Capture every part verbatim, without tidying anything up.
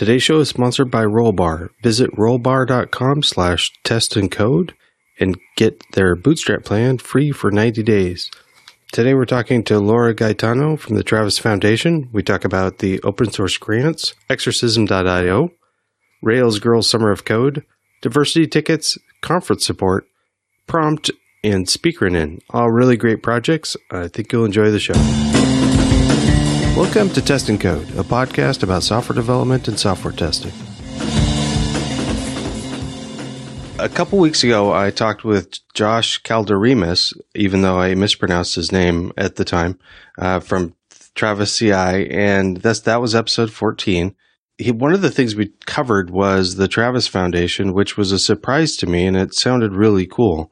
Today's show is sponsored by Rollbar. Visit rollbar.com slash test and code and get their bootstrap plan free for ninety days. Today we're talking to Laura Gaetano from the Travis Foundation. We talk about the open source grants, Exercism dot i o, Rails Girls Summer of Code, diversity tickets, conference support, Prompt, and Speakerinnen. All really great projects. I think you'll enjoy the show. Welcome to Test and Code, a podcast about software development and software testing. A couple weeks ago, I talked with Josh Calderemus, even though I mispronounced his name at the time, uh, from Travis C I, and that's, that was episode fourteen. He, one of the things we covered was the Travis Foundation, which was a surprise to me, and it sounded really cool.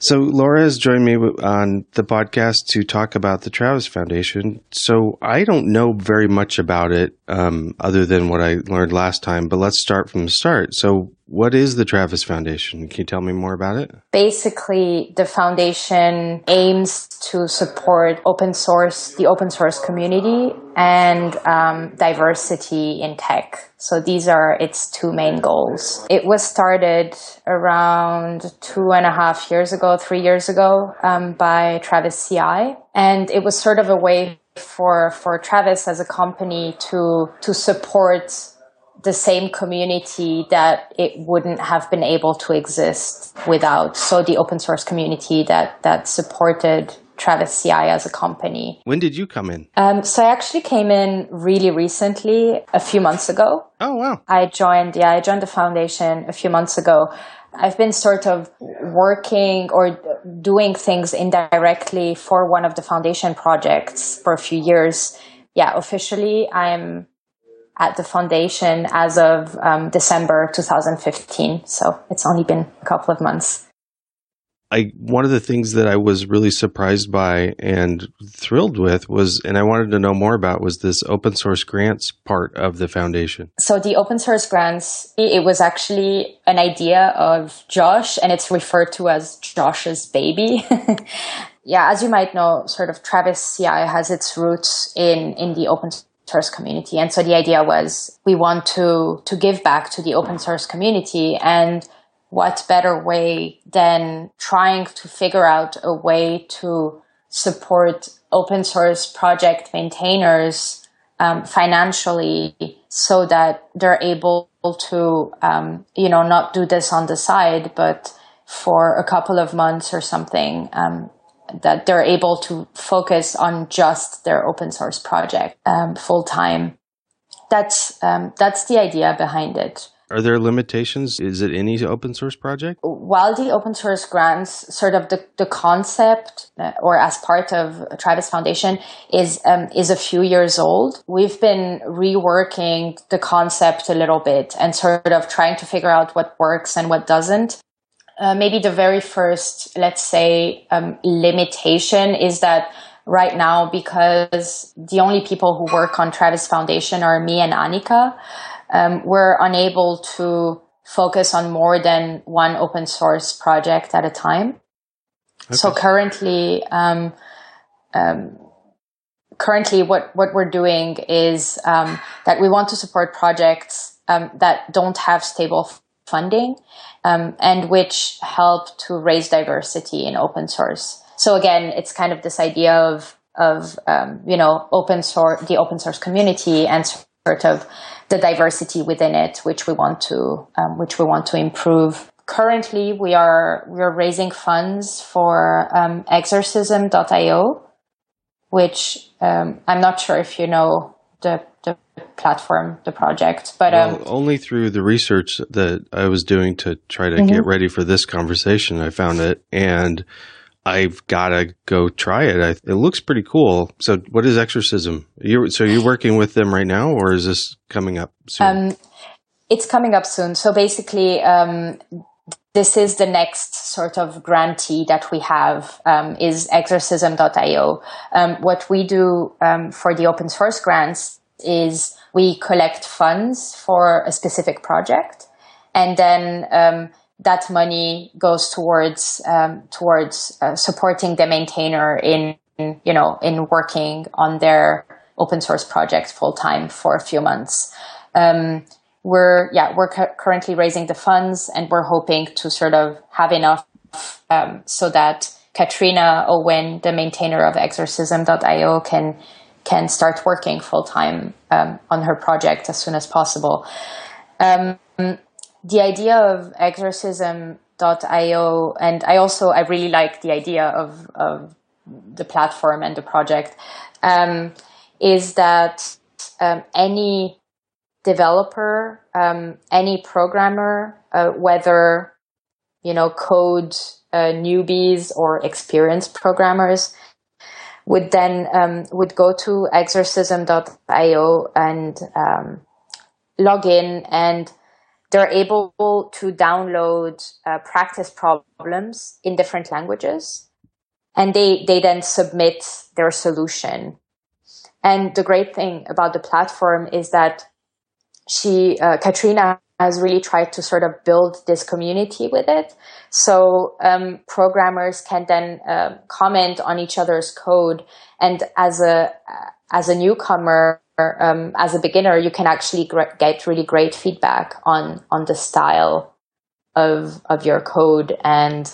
So Laura has joined me on the podcast to talk about the Travis Foundation. So I don't know very much about it um, other than what I learned last time, but let's start from the start. So what is the Travis Foundation? Can you tell me more about it? Basically, the foundation aims to support open source, the open source community and um, diversity in tech. So these are its two main goals. It was started around two and a half years ago, three years ago, um, by Travis C I. And it was sort of a way for, for Travis as a company to, to support the same community that it wouldn't have been able to exist without. So the open source community that, that supported Travis C I as a company. When did you come in? Um, so I actually came in really recently, a few months ago. Oh, wow. I joined, yeah, I joined the foundation a few months ago. I've been sort of working or doing things indirectly for one of the foundation projects for a few years. Yeah, officially I'm at the foundation as of um, December two thousand fifteen. So it's only been a couple of months. I, one of the things that I was really surprised by and thrilled with was, and I wanted to know more about, was this open source grants part of the foundation. So the open source grants, it was actually an idea of Josh, and it's referred to as Josh's baby. Yeah, as you might know, sort of Travis C I has its roots in, in the open source source community. And so the idea was we want to, to give back to the open source community. And what better way than trying to figure out a way to support open source project maintainers um, financially so that they're able to, um, you know, not do this on the side, but for a couple of months or something, um, that they're able to focus on just their open source project um, full time. That's um, that's the idea behind it. Are there limitations? Is it any open source project? While the open source grants, sort of the, the concept uh, or as part of Travis Foundation is um, is a few years old, we've been reworking the concept a little bit and sort of trying to figure out what works and what doesn't. Uh, maybe the very first, let's say, um, limitation is that right now, because the only people who work on Travis Foundation are me and Annika, um, we're unable to focus on more than one open source project at a time. Okay. So currently, um, um, currently what, what we're doing is um, that we want to support projects um, that don't have stable funding, um, and which help to raise diversity in open source. So again, it's kind of this idea of, of um, you know, open source, the open source community and sort of the diversity within it, which we want to, um, which we want to improve. Currently, we are, we are raising funds for um, Exercism dot i o, which um, I'm not sure if you know the the platform, the project, but well, um, only through the research that I was doing to try to mm-hmm. get ready for this conversation, I found it, and I've got to go try it. I, it looks pretty cool. So what is Exercism? You, so you're working with them right now, or is this coming up soon? Um, it's coming up soon. So basically, um, this is the next sort of grantee that we have, um, is Exercism dot i o. Um, what we do um, for the open source grants is we collect funds for a specific project, and then um, that money goes towards um, towards uh, supporting the maintainer in, you know, in working on their open source project full time for a few months. Um, we're yeah we're cu currently raising the funds, and we're hoping to sort of have enough um, so that Katrina Owen, the maintainer of Exercism dot i o, can can start working full time um, on her project as soon as possible. Um, the idea of Exercism dot i o, and I also I really like the idea of of the platform and the project, um, is that um, any developer, um, any programmer, uh, whether, you know, code uh, newbies or experienced programmers, would then um, would go to exercism dot i o and um, log in, and they're able to download uh, practice problems in different languages, and they, they then submit their solution. And the great thing about the platform is that she, uh, Katrina has really tried to sort of build this community with it. So um, programmers can then uh, comment on each other's code. And as a, as a newcomer, um, as a beginner, you can actually get really great feedback on, on the style of, of your code and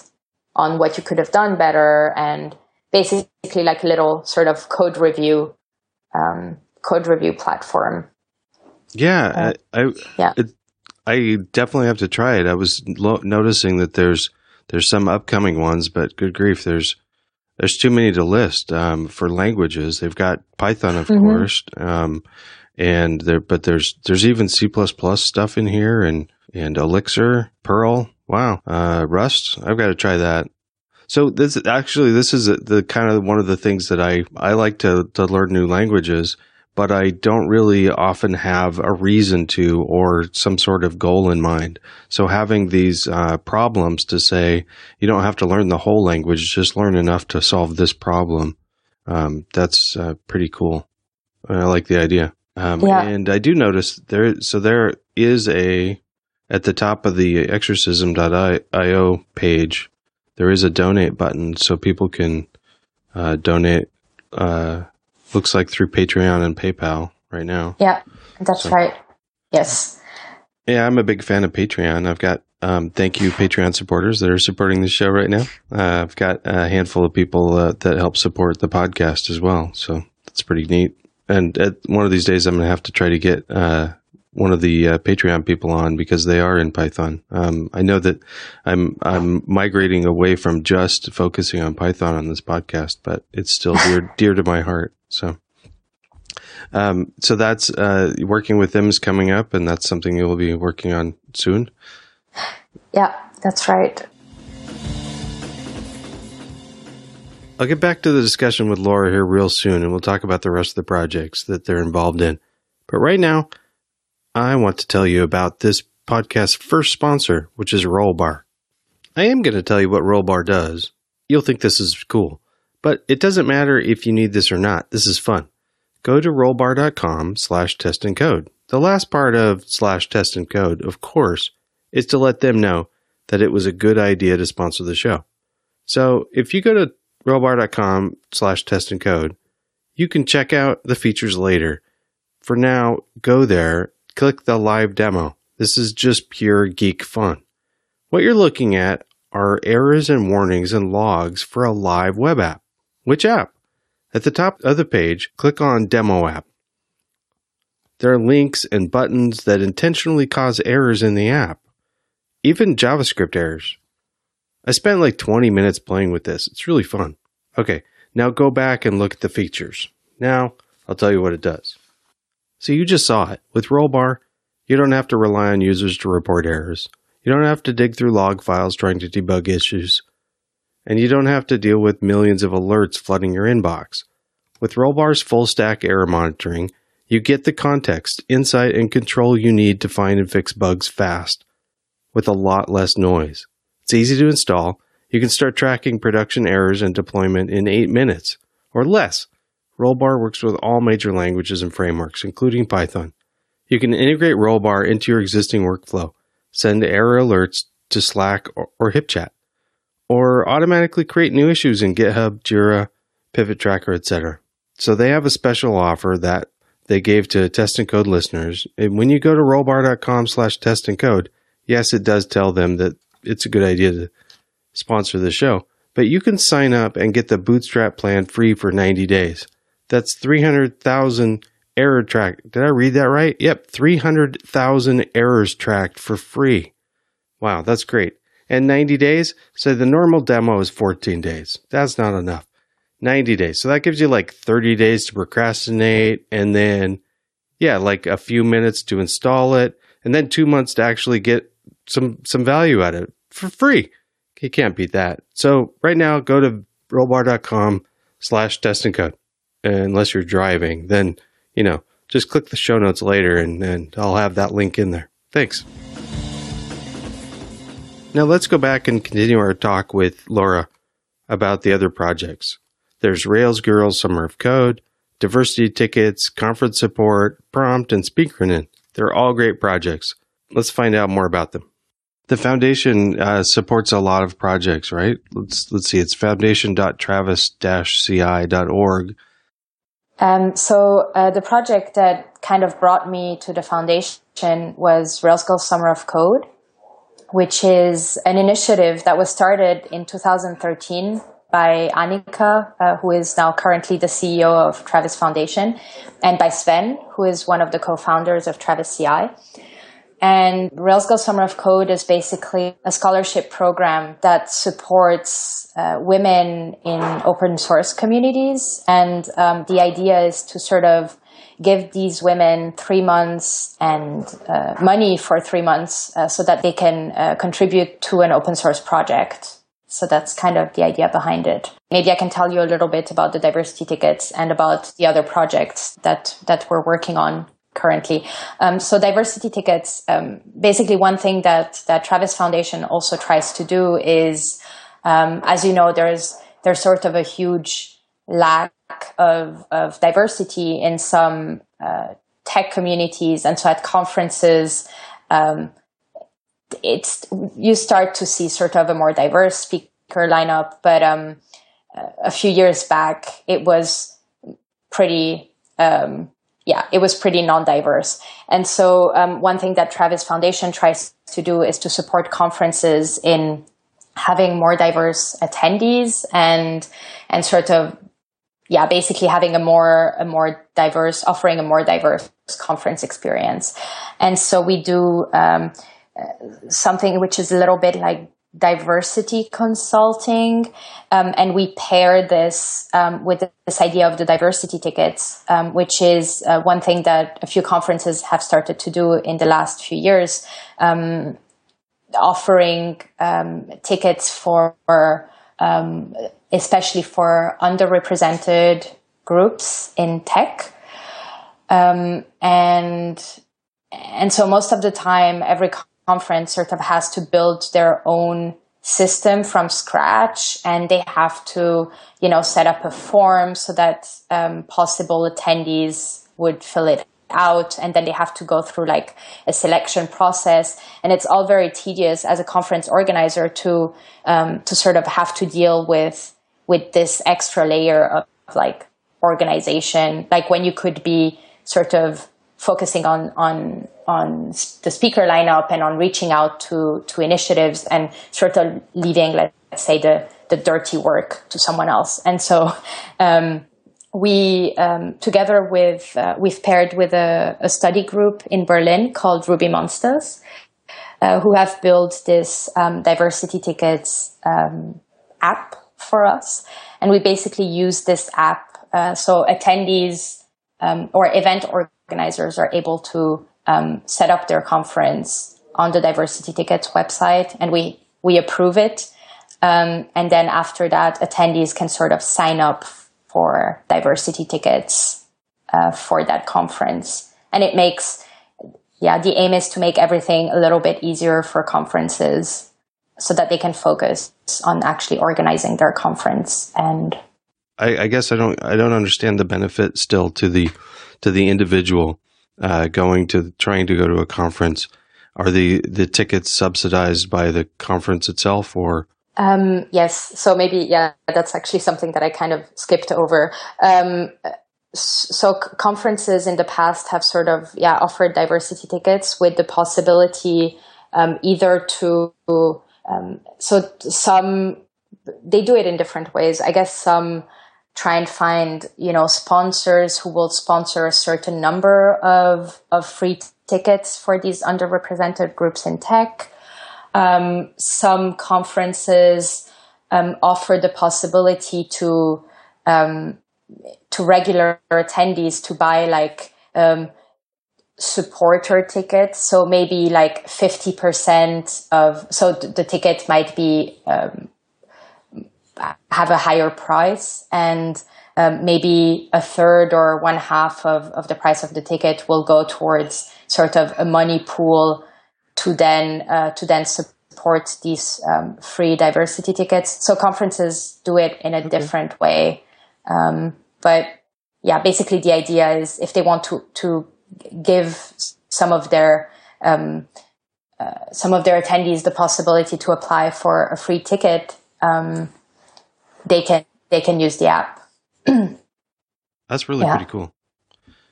on what you could have done better, and basically like a little sort of code review, um, code review platform. Yeah, uh, I yeah. It, I definitely have to try it. I was lo noticing that there's there's some upcoming ones, but good grief, there's there's too many to list um, for languages. They've got Python, of mm-hmm. course, um, and there, but there's there's even C plus plus stuff in here, and and Elixir, Perl. Wow, uh, Rust. I've got to try that. So this actually this is the kind of one of the things that I I like to to learn new languages. But I don't really often have a reason to or some sort of goal in mind. So having these uh, problems to say, you don't have to learn the whole language, just learn enough to solve this problem. Um, that's uh, pretty cool. I like the idea. Um, yeah. And I do notice there, so there is a, at the top of the exercism dot i o page, there is a donate button so people can uh, donate uh looks like through Patreon and PayPal right now. Yeah, that's so. Right. Yes. Yeah, I'm a big fan of Patreon. I've got, um, thank you, Patreon supporters that are supporting the show right now. Uh, I've got a handful of people uh, that help support the podcast as well. So that's pretty neat. And at one of these days, I'm going to have to try to get uh, one of the uh, Patreon people on because they are in Python. Um, I know that I'm, I'm migrating away from just focusing on Python on this podcast, but it's still dear, dear to my heart. So, um, so that's, uh, working with them is coming up, and that's something you will be working on soon. Yeah, that's right. I'll get back to the discussion with Laura here real soon, and we'll talk about the rest of the projects that they're involved in. But right now, I want to tell you about this podcast's first sponsor, which is Rollbar. I am going to tell you what Rollbar does. You'll think this is cool. But it doesn't matter if you need this or not. This is fun. Go to rollbar dot com slash test and code. The last part of slash test and code, of course, is to let them know that it was a good idea to sponsor the show. So if you go to rollbar dot com slash test and code, you can check out the features later. For now, go there, click the live demo. This is just pure geek fun. What you're looking at are errors and warnings and logs for a live web app. Which app? At the top of the page, click on Demo App. There are links and buttons that intentionally cause errors in the app, even JavaScript errors. I spent like twenty minutes playing with this. It's really fun. Okay, now go back and look at the features. Now, I'll tell you what it does. So you just saw it. With Rollbar, you don't have to rely on users to report errors. You don't have to dig through log files trying to debug issues. And you don't have to deal with millions of alerts flooding your inbox. With Rollbar's full-stack error monitoring, you get the context, insight, and control you need to find and fix bugs fast, with a lot less noise. It's easy to install. You can start tracking production errors and deployment in eight minutes, or less. Rollbar works with all major languages and frameworks, including Python. You can integrate Rollbar into your existing workflow, send error alerts to Slack or, or HipChat, or automatically create new issues in GitHub, Jira, Pivot Tracker, et cetera. So they have a special offer that they gave to Test and Code listeners. And when you go to rollbar.com slash test and code, yes, it does tell them that it's a good idea to sponsor the show, but you can sign up and get the Bootstrap plan free for ninety days. That's three hundred thousand error track. Did I read that right? Yep. three hundred thousand errors tracked for free. Wow. That's great. And ninety days. So the normal demo is fourteen days. That's not enough. ninety days. So that gives you like thirty days to procrastinate. And then, yeah, like a few minutes to install it. And then two months to actually get some, some value out of it for free. You can't beat that. So right now, go to rollbar.com slash test and code. Unless you're driving, then, you know, just click the show notes later and, and I'll have that link in there. Thanks. Now let's go back and continue our talk with Laura about the other projects. There's Rails Girls Summer of Code, Diversity Tickets, Conference Support, Prompt, and Speakerinnen. They're all great projects. Let's find out more about them. The foundation uh, supports a lot of projects, right? Let's let's see. It's foundation dot travis dash c i dot org. Um, so uh, the project that kind of brought me to the foundation was Rails Girls Summer of Code, which is an initiative that was started in two thousand thirteen by Annika, uh, who is now currently the C E O of Travis Foundation, and by Sven, who is one of the co-founders of Travis C I. And Rails Girls Summer of Code is basically a scholarship program that supports uh, women in open source communities. And um, the idea is to sort of give these women three months and uh, money for three months uh, so that they can uh, contribute to an open source project. So that's kind of the idea behind it. Maybe I can tell you a little bit about the diversity tickets and about the other projects that, that we're working on currently. Um, so diversity tickets, um, basically one thing that, that Travis Foundation also tries to do is, um, as you know, there's, there's sort of a huge lack of, of diversity in some, uh, tech communities. And so at conferences, um, it's, you start to see sort of a more diverse speaker lineup. But, um, a few years back, it was pretty, um, Yeah, it was pretty non-diverse. And so um, one thing that Travis Foundation tries to do is to support conferences in having more diverse attendees and and sort of, yeah, basically having a more, a more diverse, offering a more diverse conference experience. And so we do um, something which is a little bit like diversity consulting, um, and we pair this um, with this idea of the diversity tickets, um, which is uh, one thing that a few conferences have started to do in the last few years, um, offering um, tickets for, um, especially for underrepresented groups in tech. Um, and, and so most of the time, every conference conference sort of has to build their own system from scratch, and they have to, you know, set up a form so that um, possible attendees would fill it out. And then they have to go through like a selection process. And it's all very tedious as a conference organizer to, um, to sort of have to deal with, with this extra layer of, of like organization, like when you could be sort of focusing on, on, on the speaker lineup and on reaching out to, to initiatives and sort of leaving, let's say, the, the dirty work to someone else. And so, um, we, um, together with, uh, we've paired with a, a study group in Berlin called RubyMonstas, uh, who have built this, um, diversity tickets, um, app for us. And we basically use this app. Uh, so attendees, um, or event or organizers are able to um, set up their conference on the diversity tickets website, and we we approve it. Um, and then after that, attendees can sort of sign up for diversity tickets uh, for that conference. And it makes, yeah, the aim is to make everything a little bit easier for conferences so that they can focus on actually organizing their conference. And I, I guess I don't I don't understand the benefit still to the to the individual uh, going to trying to go to a conference. Are the, the tickets subsidized by the conference itself, or? Um, yes. So maybe, yeah, that's actually something that I kind of skipped over. Um, so conferences in the past have sort of, yeah, offered diversity tickets with the possibility um, either to, um, so some, they do it in different ways. I guess some try and find, you know, sponsors who will sponsor a certain number of, of free tickets for these underrepresented groups in tech. Um, some conferences um, offer the possibility to, um, to regular attendees to buy like um, supporter tickets. So maybe like fifty percent of, so th the ticket might be, um, have a higher price, and um, maybe a third or one half of, of the price of the ticket will go towards sort of a money pool to then, uh, to then support these um, free diversity tickets. So conferences do it in a okay. different way. Um, but yeah, basically the idea is if they want to, to give some of their, um, uh, some of their attendees the possibility to apply for a free ticket, um, they can, they can use the app. That's really yeah. pretty cool.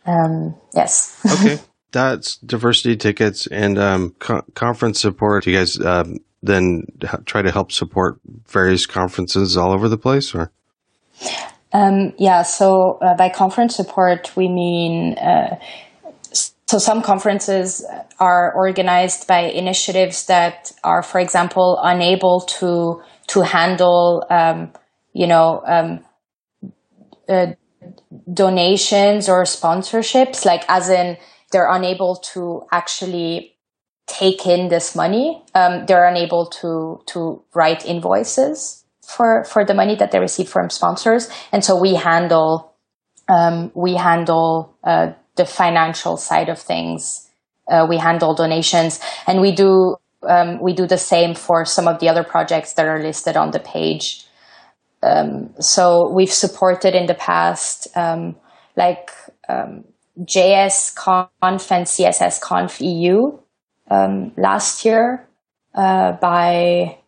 Um, yes. Okay. That's diversity tickets and, um, co conference support. You guys, um, then try to help support various conferences all over the place, or? Um, yeah, so uh, by conference support, we mean, uh, so some conferences are organized by initiatives that are, for example, unable to, to handle, um, you know, um, uh, donations or sponsorships, like as in they're unable to actually take in this money. Um, they're unable to, to write invoices for, for the money that they receive from sponsors. And so we handle, um, we handle, uh, the financial side of things. Uh, we handle donations, and we do, um, we do the same for some of the other projects that are listed on the page. Um, so we've supported in the past, um, like, um, JSConf and CSSConf E U, um, last year, uh, by,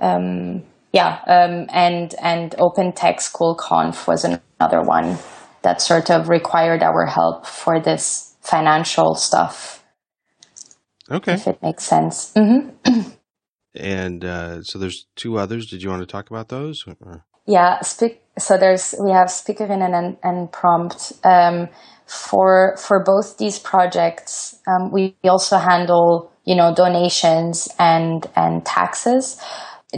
um, yeah, um, and, and Open Tech School Conf was another one that sort of required our help for this financial stuff. Okay. If it makes sense. Mm-hmm. And uh, so there's two others. Did you want to talk about those? Or? Yeah. So there's, we have Speakerinnen and, and Prompt. Um, for, for both these projects, um, we also handle, you know, donations and, and taxes.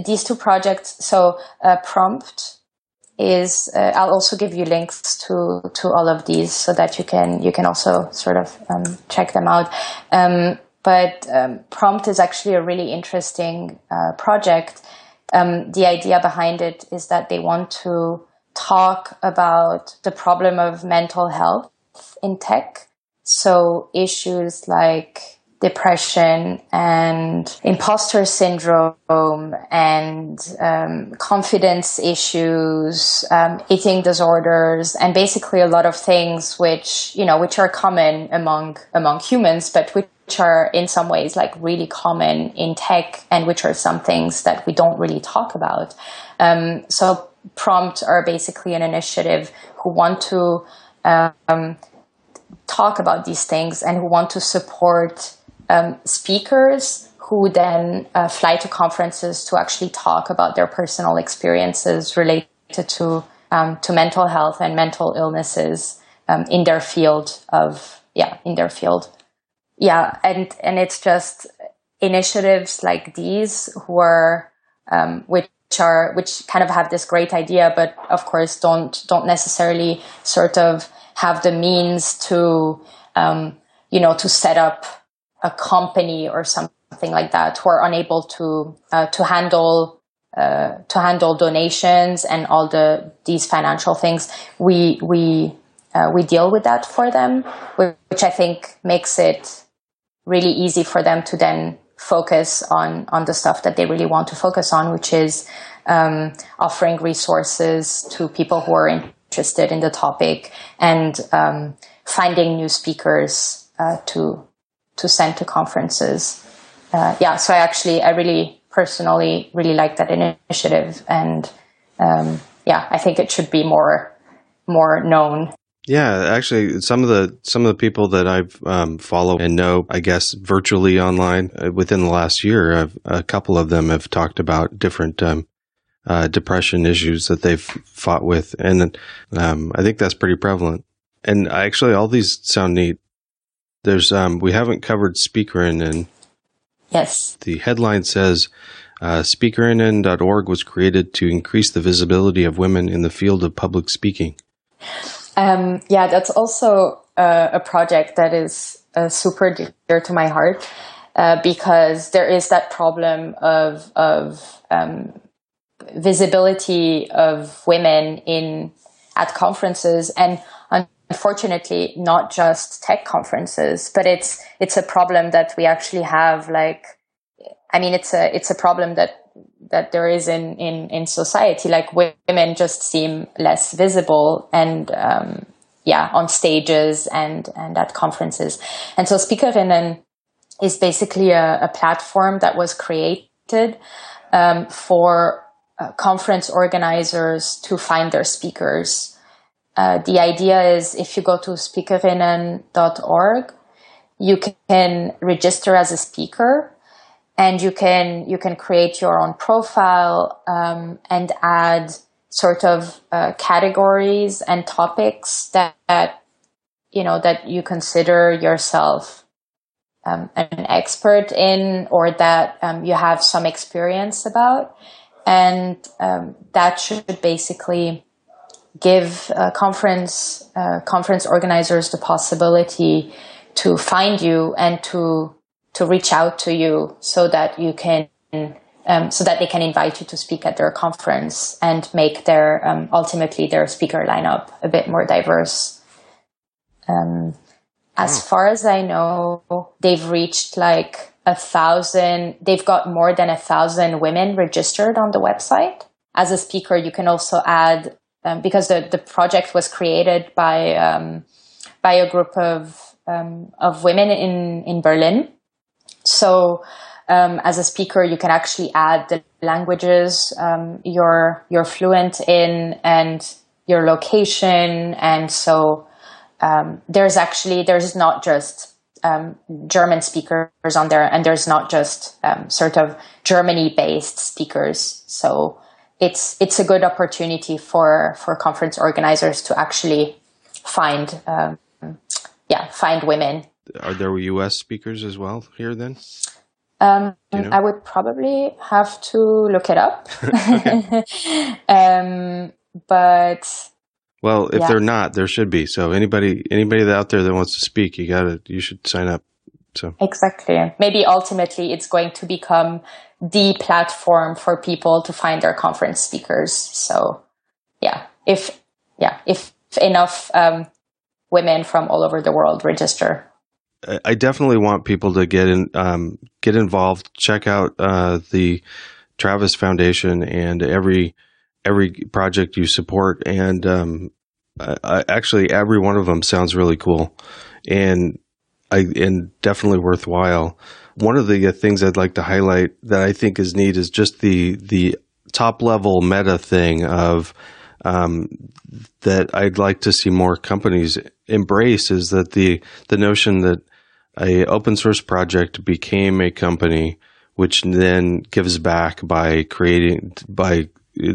These two projects, so uh, Prompt is, uh, I'll also give you links to, to all of these so that you can, you can also sort of um, check them out. Um, But um, Prompt is actually a really interesting uh, project. Um, the idea behind it is that they want to talk about the problem of mental health in tech. So issues like depression and imposter syndrome and um, confidence issues, um, eating disorders, and basically a lot of things which, you know, which are common among, among humans, but which which are in some ways like really common in tech, and which are some things that we don't really talk about. Um, so Prompt are basically an initiative who want to um, talk about these things and who want to support um, speakers who then uh, fly to conferences to actually talk about their personal experiences related to, um, to mental health and mental illnesses um, in their field of, yeah, in their field. Yeah, and, and it's just initiatives like these who are, um, which are, which kind of have this great idea, but of course don't, don't necessarily sort of have the means to, um, you know, to set up a company or something like that, who are unable to, uh, to handle, uh, to handle donations and all the, these financial things. We, we, Uh, we deal with that for them, which I think makes it really easy for them to then focus on, on the stuff that they really want to focus on, which is um, offering resources to people who are interested in the topic, and um, finding new speakers uh, to, to send to conferences. Uh, yeah, so I actually, I really personally really like that initiative, and um, yeah, I think it should be more, more known. Yeah, actually, some of the some of the people that I've um, followed and know, I guess, virtually online uh, within the last year, I've, a couple of them have talked about different um, uh, depression issues that they've fought with, and um, I think that's pretty prevalent. And actually, all these sound neat. There's um, we haven't covered Speakerinnen. Yes. The headline says, uh, Speakerinnen dot org was created to increase the visibility of women in the field of public speaking. Um, yeah, that's also uh, a project that is uh, super dear to my heart uh, because there is that problem of of um, visibility of women in at conferences, and unfortunately, not just tech conferences, but it's it's a problem that we actually have. Like, I mean, it's a it's a problem that. that there is in, in, in society, like women just seem less visible and, um, yeah, on stages and, and at conferences. And so Speakerinnen is basically a, a platform that was created, um, for uh, conference organizers to find their speakers. Uh, the idea is if you go to speakerinnen dot org, you can register as a speaker. And you can you can create your own profile um, and add sort of uh, categories and topics that, that you know that you consider yourself um, an expert in, or that um, you have some experience about, and um, that should basically give uh, conference uh, conference organizers the possibility to find you and to. to reach out to you so that you can, um, so that they can invite you to speak at their conference and make their, um, ultimately their speaker lineup a bit more diverse. Um, as far as I know, they've reached like a thousand, they've got more than a thousand women registered on the website. As a speaker, you can also add, um, because the, the project was created by, um, by a group of, um, of women in, in Berlin. So, um, as a speaker, you can actually add the languages um, you're you're fluent in and your location, and so um, there's actually there's not just um, German speakers on there, and there's not just um, sort of Germany-based speakers. So it's it's a good opportunity for for conference organizers to actually find um, yeah find women. Are there U S speakers as well here then? Um, you know? I would probably have to look it up. um, but well, if yeah. they're not, there should be. So anybody, anybody out there that wants to speak, you gotta, you should sign up. So exactly. Maybe ultimately it's going to become the platform for people to find their conference speakers. So yeah, if yeah, if enough um, women from all over the world register. I definitely want people to get in, um, get involved. Check out uh, the Travis Foundation and every every project you support, and um, I, actually every one of them sounds really cool, and I and definitely worthwhile. One of the things I'd like to highlight that I think is neat is just the the top level meta thing of um, that I'd like to see more companies embrace, is that the the notion that a open source project became a company, which then gives back by creating, by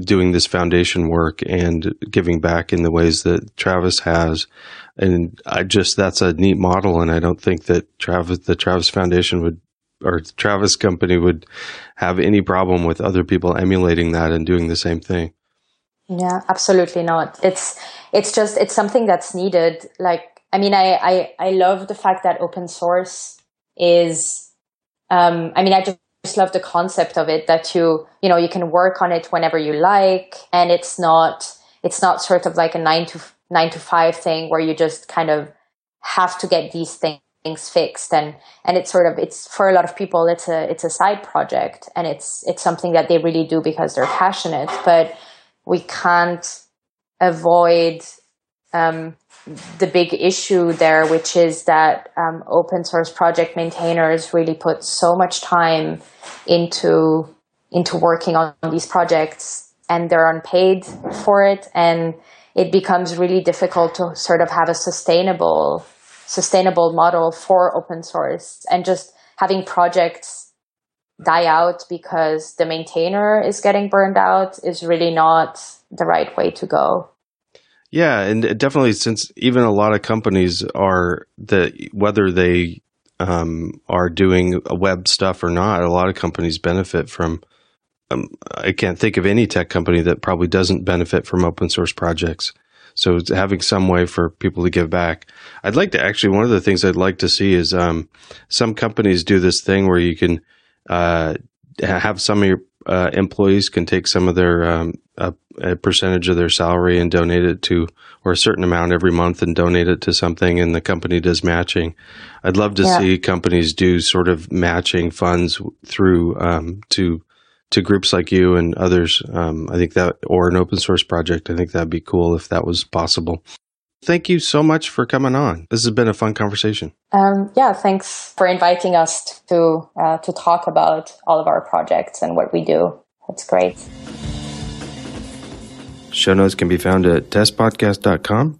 doing this foundation work and giving back in the ways that Travis has. And I just, that's a neat model. And I don't think that Travis, the Travis Foundation would, or the Travis company would have any problem with other people emulating that and doing the same thing. Yeah, absolutely not. It's, it's just, it's something that's needed. Like, I mean, I, I, I love the fact that open source is, um, I mean, I just, just love the concept of it, that you, you know, you can work on it whenever you like, and it's not, it's not sort of like a nine to nine to five thing where you just kind of have to get these things fixed. And, and it's sort of, it's for a lot of people, it's a, it's a side project, and it's, it's something that they really do because they're passionate, but we can't avoid um, the big issue there, which is that um, open source project maintainers really put so much time into into working on these projects, and they're unpaid for it. And it becomes really difficult to sort of have a sustainable, sustainable model for open source, and just having projects die out because the maintainer is getting burned out is really not the right way to go. Yeah, and definitely, since even a lot of companies are the whether they um, are doing web stuff or not, a lot of companies benefit from. Um, I can't think of any tech company that probably doesn't benefit from open source projects. So it's having some way for people to give back. I'd like to actually one of the things I'd like to see is um, some companies do this thing where you can uh, have some of your Uh, employees can take some of their um, a, a percentage of their salary and donate it to, or a certain amount every month and donate it to something, and the company does matching. I'd love to yeah. see companies do sort of matching funds through um, to to groups like you and others. Um, I think that, or an open source project. I think that'd be cool if that was possible. Thank you so much for coming on. This has been a fun conversation. Um, yeah, thanks for inviting us to uh, to talk about all of our projects and what we do. That's great. Show notes can be found at test podcast dot com.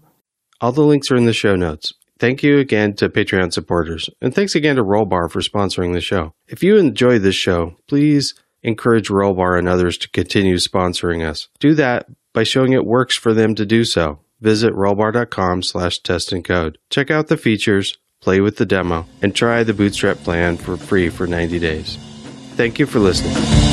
All the links are in the show notes. Thank you again to Patreon supporters. And thanks again to Rollbar for sponsoring the show. If you enjoyed this show, please encourage Rollbar and others to continue sponsoring us. Do that by showing it works for them to do so. Visit rollbar dot com slash test and code. Check out the features, play with the demo, and try the Bootstrap plan for free for ninety days. Thank you for listening.